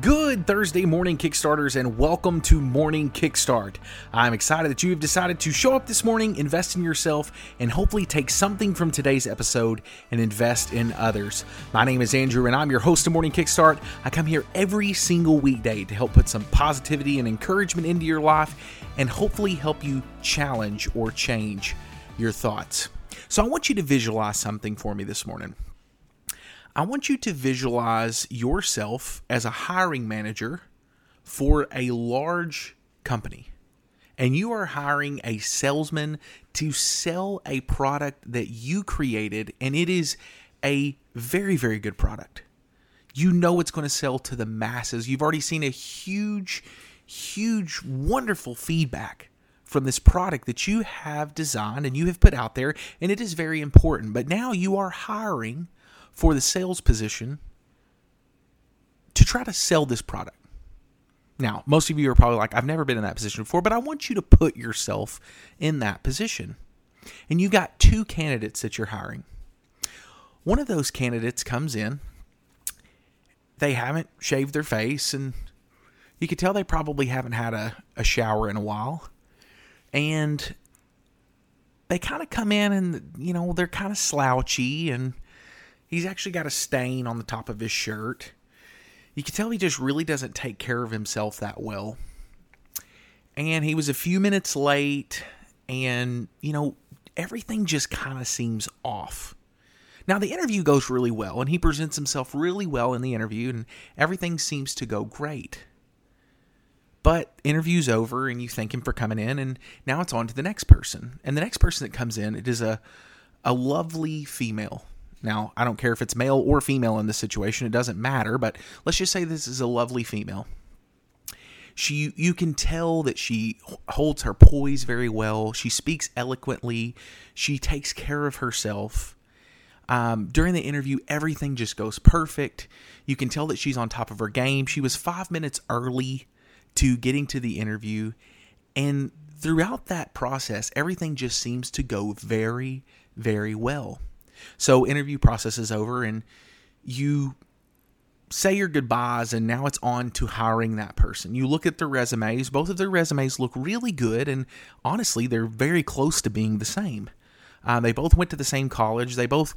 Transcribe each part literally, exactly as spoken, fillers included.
Good Thursday morning, Kickstarters, and welcome to Morning Kickstart. I'm excited that you have decided to show up this morning, invest in yourself, and hopefully take something from today's episode and invest in others. My name is Andrew, and I'm your host of Morning Kickstart. I come here every single weekday to help put some positivity and encouragement into your life and hopefully help you challenge or change your thoughts. So I want you to visualize something for me this morning. I want you to visualize yourself as a hiring manager for a large company, and you are hiring a salesman to sell a product that you created, and it is a very, very good product. You know it's going to sell to the masses. You've already seen a huge, huge, wonderful feedback from this product that you have designed and you have put out there, and it is very important. But now you are hiring for the sales position to try to sell this product. Now, most of you are probably like, I've never been in that position before, but I want you to put yourself in that position. And you got two candidates that you're hiring. One of those candidates comes in, they haven't shaved their face, and you could tell they probably haven't had a, a shower in a while. And they kind of come in and, you know, they're kind of slouchy, and he's actually got a stain on the top of his shirt. You can tell he just really doesn't take care of himself that well. And he was a few minutes late, and, you know, everything just kind of seems off. Now, the interview goes really well, and he presents himself really well in the interview, and everything seems to go great. But interview's over, and you thank him for coming in, and now it's on to the next person. And the next person that comes in, it is a, a lovely female. Now, I don't care if it's male or female in this situation. It doesn't matter, but let's just say this is a lovely female. She, you can tell that she holds her poise very well. She speaks eloquently. She takes care of herself. Um, during the interview, everything just goes perfect. You can tell that she's on top of her game. She was five minutes early to getting to the interview. And throughout that process, everything just seems to go very, very well. So interview process is over, and you say your goodbyes, and now it's on to hiring that person. You look at their resumes. Both of their resumes look really good, and honestly, they're very close to being the same. Um, they both went to the same college. They both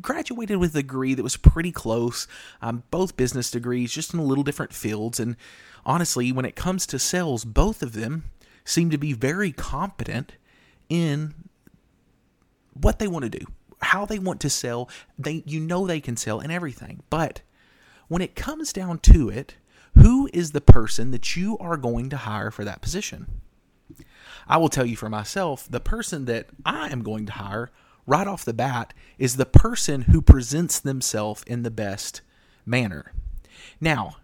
graduated with a degree that was pretty close, um, both business degrees, just in a little different fields. And honestly, when it comes to sales, both of them seem to be very competent in what they want to do, how they want to sell. They, you know, they can sell and everything. But when it comes down to it, who is the person that you are going to hire for that position? I will tell you for myself, the person that I am going to hire right off the bat is the person who presents themselves in the best manner. Now,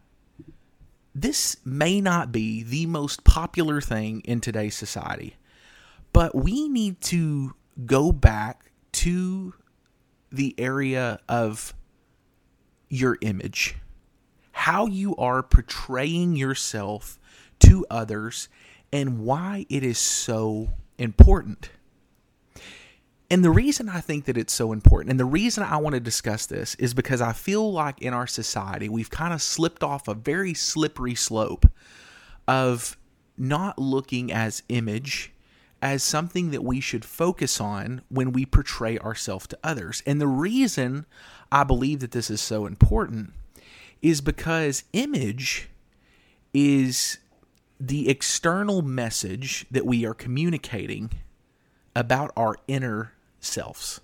this may not be the most popular thing in today's society, but we need to go back to the area of your image, how you are portraying yourself to others, and why it is so important. And the reason I think that it's so important, and the reason I want to discuss this, is because I feel like in our society, we've kind of slipped off a very slippery slope of not looking as image as something that we should focus on when we portray ourselves to others. And the reason I believe that this is so important is because image is the external message that we are communicating about our inner selves.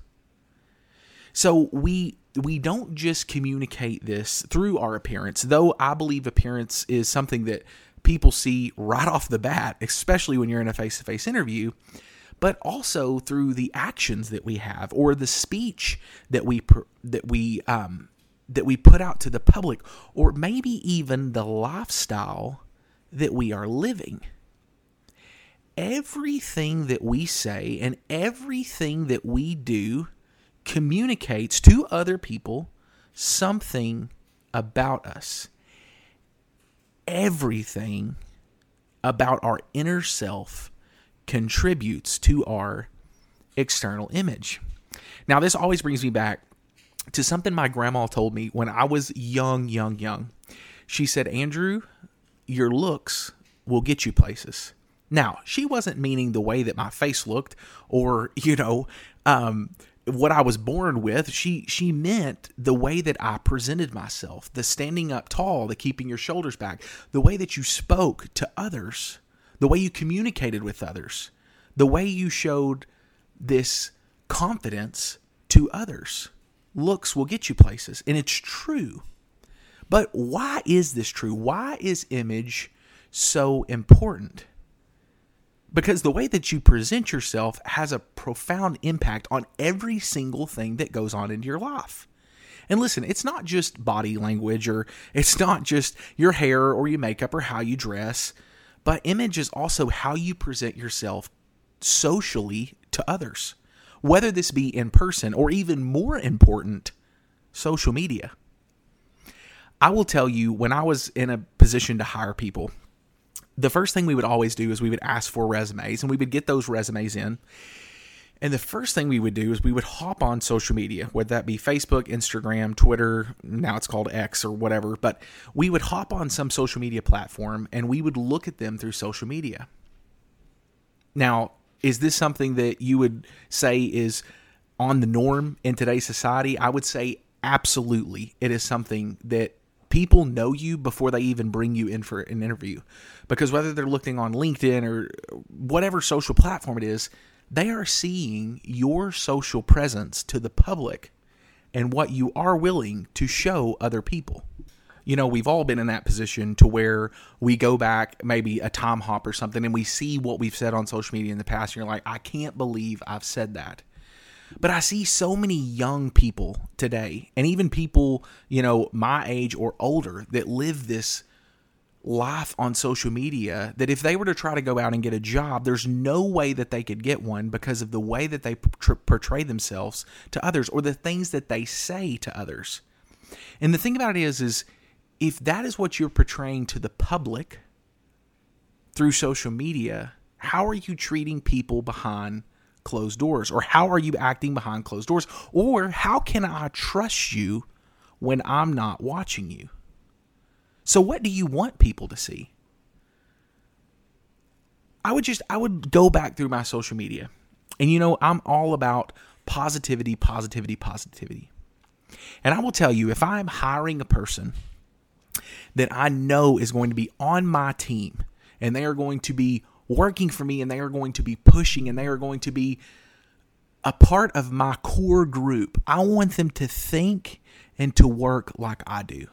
So we we don't just communicate this through our appearance, though I believe appearance is something that people see right off the bat, especially when you're in a face-to-face interview, but also through the actions that we have or the speech that we that we um, that we put out to the public, or maybe even the lifestyle that we are living. Everything that we say and everything that we do communicates to other people something about us. Everything about our inner self contributes to our external image. Now, this always brings me back to something my grandma told me when I was young, young, young. She said, Andrew, your looks will get you places. Now, she wasn't meaning the way that my face looked or, you know, um, what I was born with. She she meant the way that I presented myself, the standing up tall, the keeping your shoulders back, the way that you spoke to others, the way you communicated with others, the way you showed this confidence to others. Looks will get you places, and it's true. But why is this true? Why is image so important? Because the way that you present yourself has a profound impact on every single thing that goes on in your life. And listen, it's not just body language, or it's not just your hair or your makeup or how you dress, but image is also how you present yourself socially to others, whether this be in person or, even more important, social media. I will tell you, when I was in a position to hire people, the first thing we would always do is we would ask for resumes, and we would get those resumes in. And the first thing we would do is we would hop on social media, whether that be Facebook, Instagram, Twitter, now it's called X or whatever, but we would hop on some social media platform and we would look at them through social media. Now, is this something that you would say is on the norm in today's society? I would say absolutely. It is something that people know you before they even bring you in for an interview, because whether they're looking on LinkedIn or whatever social platform it is, they are seeing your social presence to the public and what you are willing to show other people. You know, we've all been in that position to where we go back maybe a time hop or something and we see what we've said on social media in the past, and you're like, I can't believe I've said that. But I see so many young people today, and even people, you know, my age or older, that live this life on social media, that if they were to try to go out and get a job, there's no way that they could get one because of the way that they p- portray themselves to others or the things that they say to others. And the thing about it is, is if that is what you're portraying to the public through social media, how are you treating people behind closed doors? Or how are you acting behind closed doors? Or how can I trust you when I'm not watching you? So what do you want people to see? I would just, I would go back through my social media. And you know, I'm all about positivity, positivity, positivity. And I will tell you, if I'm hiring a person that I know is going to be on my team, and they are going to be working for me, and they are going to be pushing, and they are going to be a part of my core group, I want them to think and to work like I do.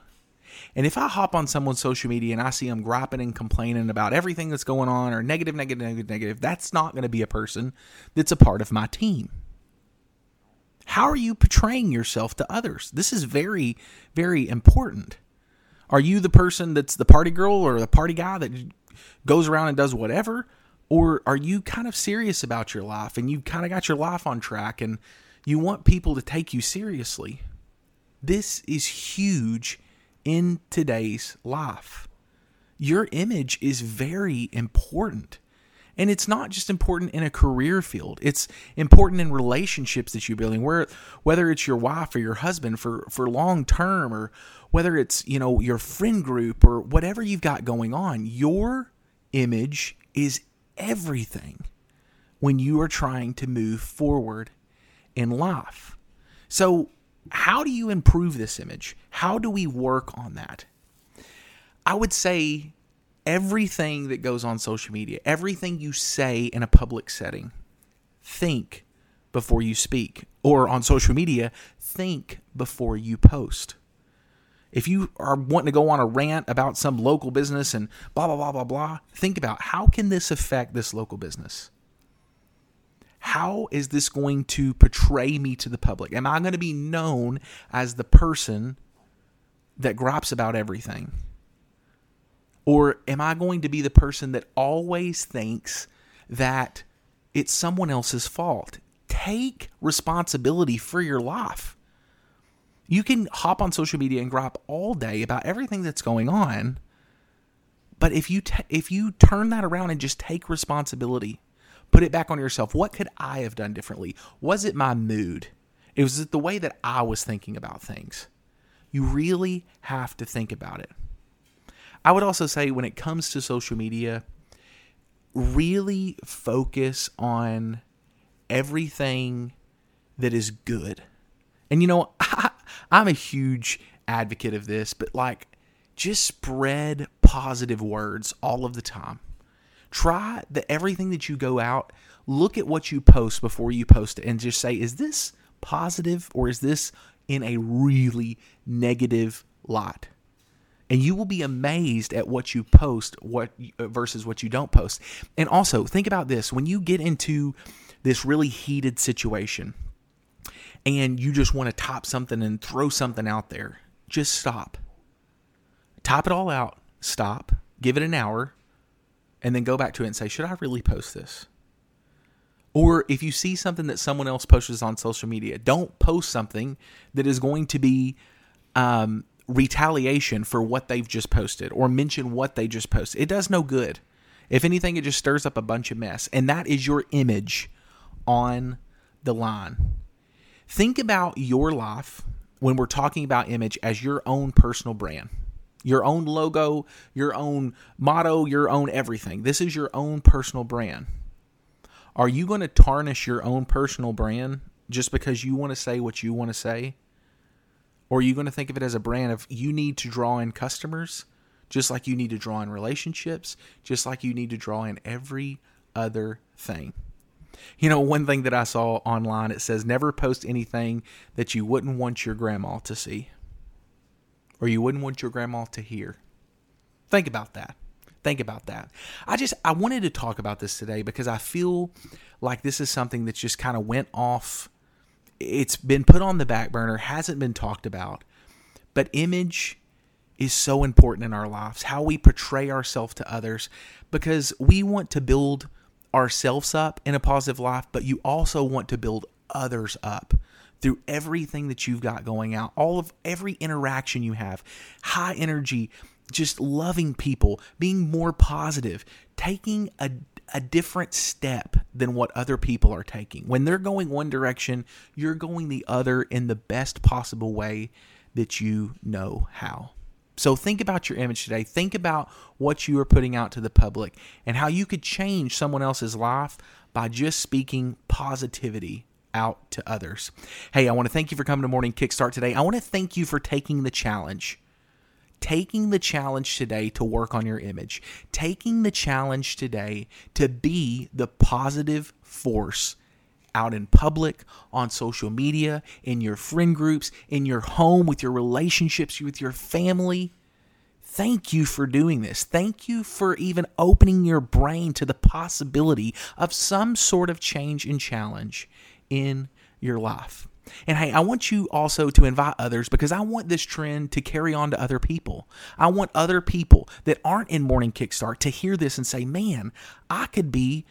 And if I hop on someone's social media and I see them griping and complaining about everything that's going on, or negative, negative, negative, negative, that's not going to be a person that's a part of my team. How are you portraying yourself to others? This is very, very important. Are you the person that's the party girl or the party guy that goes around and does whatever? Or are you kind of serious about your life, and you've kind of got your life on track, and you want people to take you seriously? This is huge in today's life. Your image is very important. And it's not just important in a career field. It's important in relationships that you're building, where, whether it's your wife or your husband for, for long term, or whether it's, you know, your friend group or whatever you've got going on. Your image is everything when you are trying to move forward in life. So how do you improve this image? How do we work on that? I would say everything that goes on social media, everything you say in a public setting, think before you speak. Or on social media, think before you post. If you are wanting to go on a rant about some local business and blah, blah, blah, blah, blah, think about, how can this affect this local business? How is this going to portray me to the public? Am I going to be known as the person that gripes about everything? Or am I going to be the person that always thinks that it's someone else's fault? Take responsibility for your life. You can hop on social media and gripe all day about everything that's going on, but if you t- if you turn that around and just take responsibility, put it back on yourself. What could I have done differently? Was it my mood? It was the way that I was thinking about things. You really have to think about it. I would also say when it comes to social media, really focus on everything that is good. And you know, I, I'm a huge advocate of this, but like, just spread positive words all of the time. Try that everything that you go out, look at what you post before you post it and just say, is this positive or is this in a really negative light? And you will be amazed at what you post what versus what you don't post. And also, think about this. When you get into this really heated situation and you just want to top something and throw something out there, just stop. Type it all out, stop, give it an hour, and then go back to it and say, should I really post this? Or if you see something that someone else posts on social media, don't post something that is going to be um, retaliation for what they've just posted or mention what they just posted. It does no good. If anything, it just stirs up a bunch of mess. And that is your image on the line. Think about your life when we're talking about image as your own personal brand. Your own logo, your own motto, your own everything. This is your own personal brand. Are you going to tarnish your own personal brand just because you want to say what you want to say? Or are you going to think of it as a brand of you need to draw in customers, just like you need to draw in relationships, just like you need to draw in every other thing? You know, one thing that I saw online, it says, never post anything that you wouldn't want your grandma to see. Or you wouldn't want your grandma to hear. Think about that. Think about that. I just, I wanted to talk about this today because I feel like this is something that just kind of went off. It's been put on the back burner, hasn't been talked about. But image is so important in our lives, how we portray ourselves to others, because we want to build ourselves up in a positive life, but you also want to build others up. Through everything that you've got going out, all of every interaction you have, high energy, just loving people, being more positive, taking a, a different step than what other people are taking. When they're going one direction, you're going the other in the best possible way that you know how. So think about your image today. Think about what you are putting out to the public and how you could change someone else's life by just speaking positivity out to others. Hey, I want to thank you for coming to Morning Kickstart today. I want to thank you for taking the challenge. Taking the challenge today to work on your image. Taking the challenge today to be the positive force out in public, on social media, in your friend groups, in your home, with your relationships, with your family. Thank you for doing this. Thank you for even opening your brain to the possibility of some sort of change and challenge in your life. And hey, I want you also to invite others because I want this trend to carry on to other people. I want other people that aren't in Morning Kickstart to hear this and say, man, I could be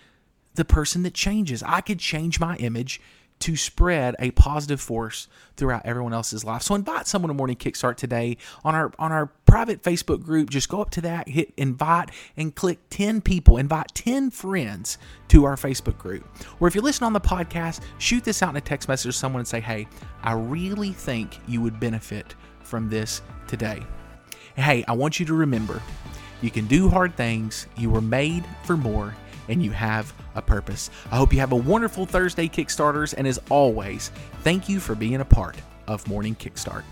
the person that changes. I could change my image to spread a positive force throughout everyone else's life. So invite someone to Morning Kickstart today on our on our private Facebook group. Just go up to that, hit invite, and click ten people. Invite ten friends to our Facebook group. Or if you're listening on the podcast, shoot this out in a text message to someone and say, hey, I really think you would benefit from this today. Hey, I want you to remember, you can do hard things. You were made for more. And you have a purpose. I hope you have a wonderful Thursday, Kickstarters. And as always, thank you for being a part of Morning Kickstart.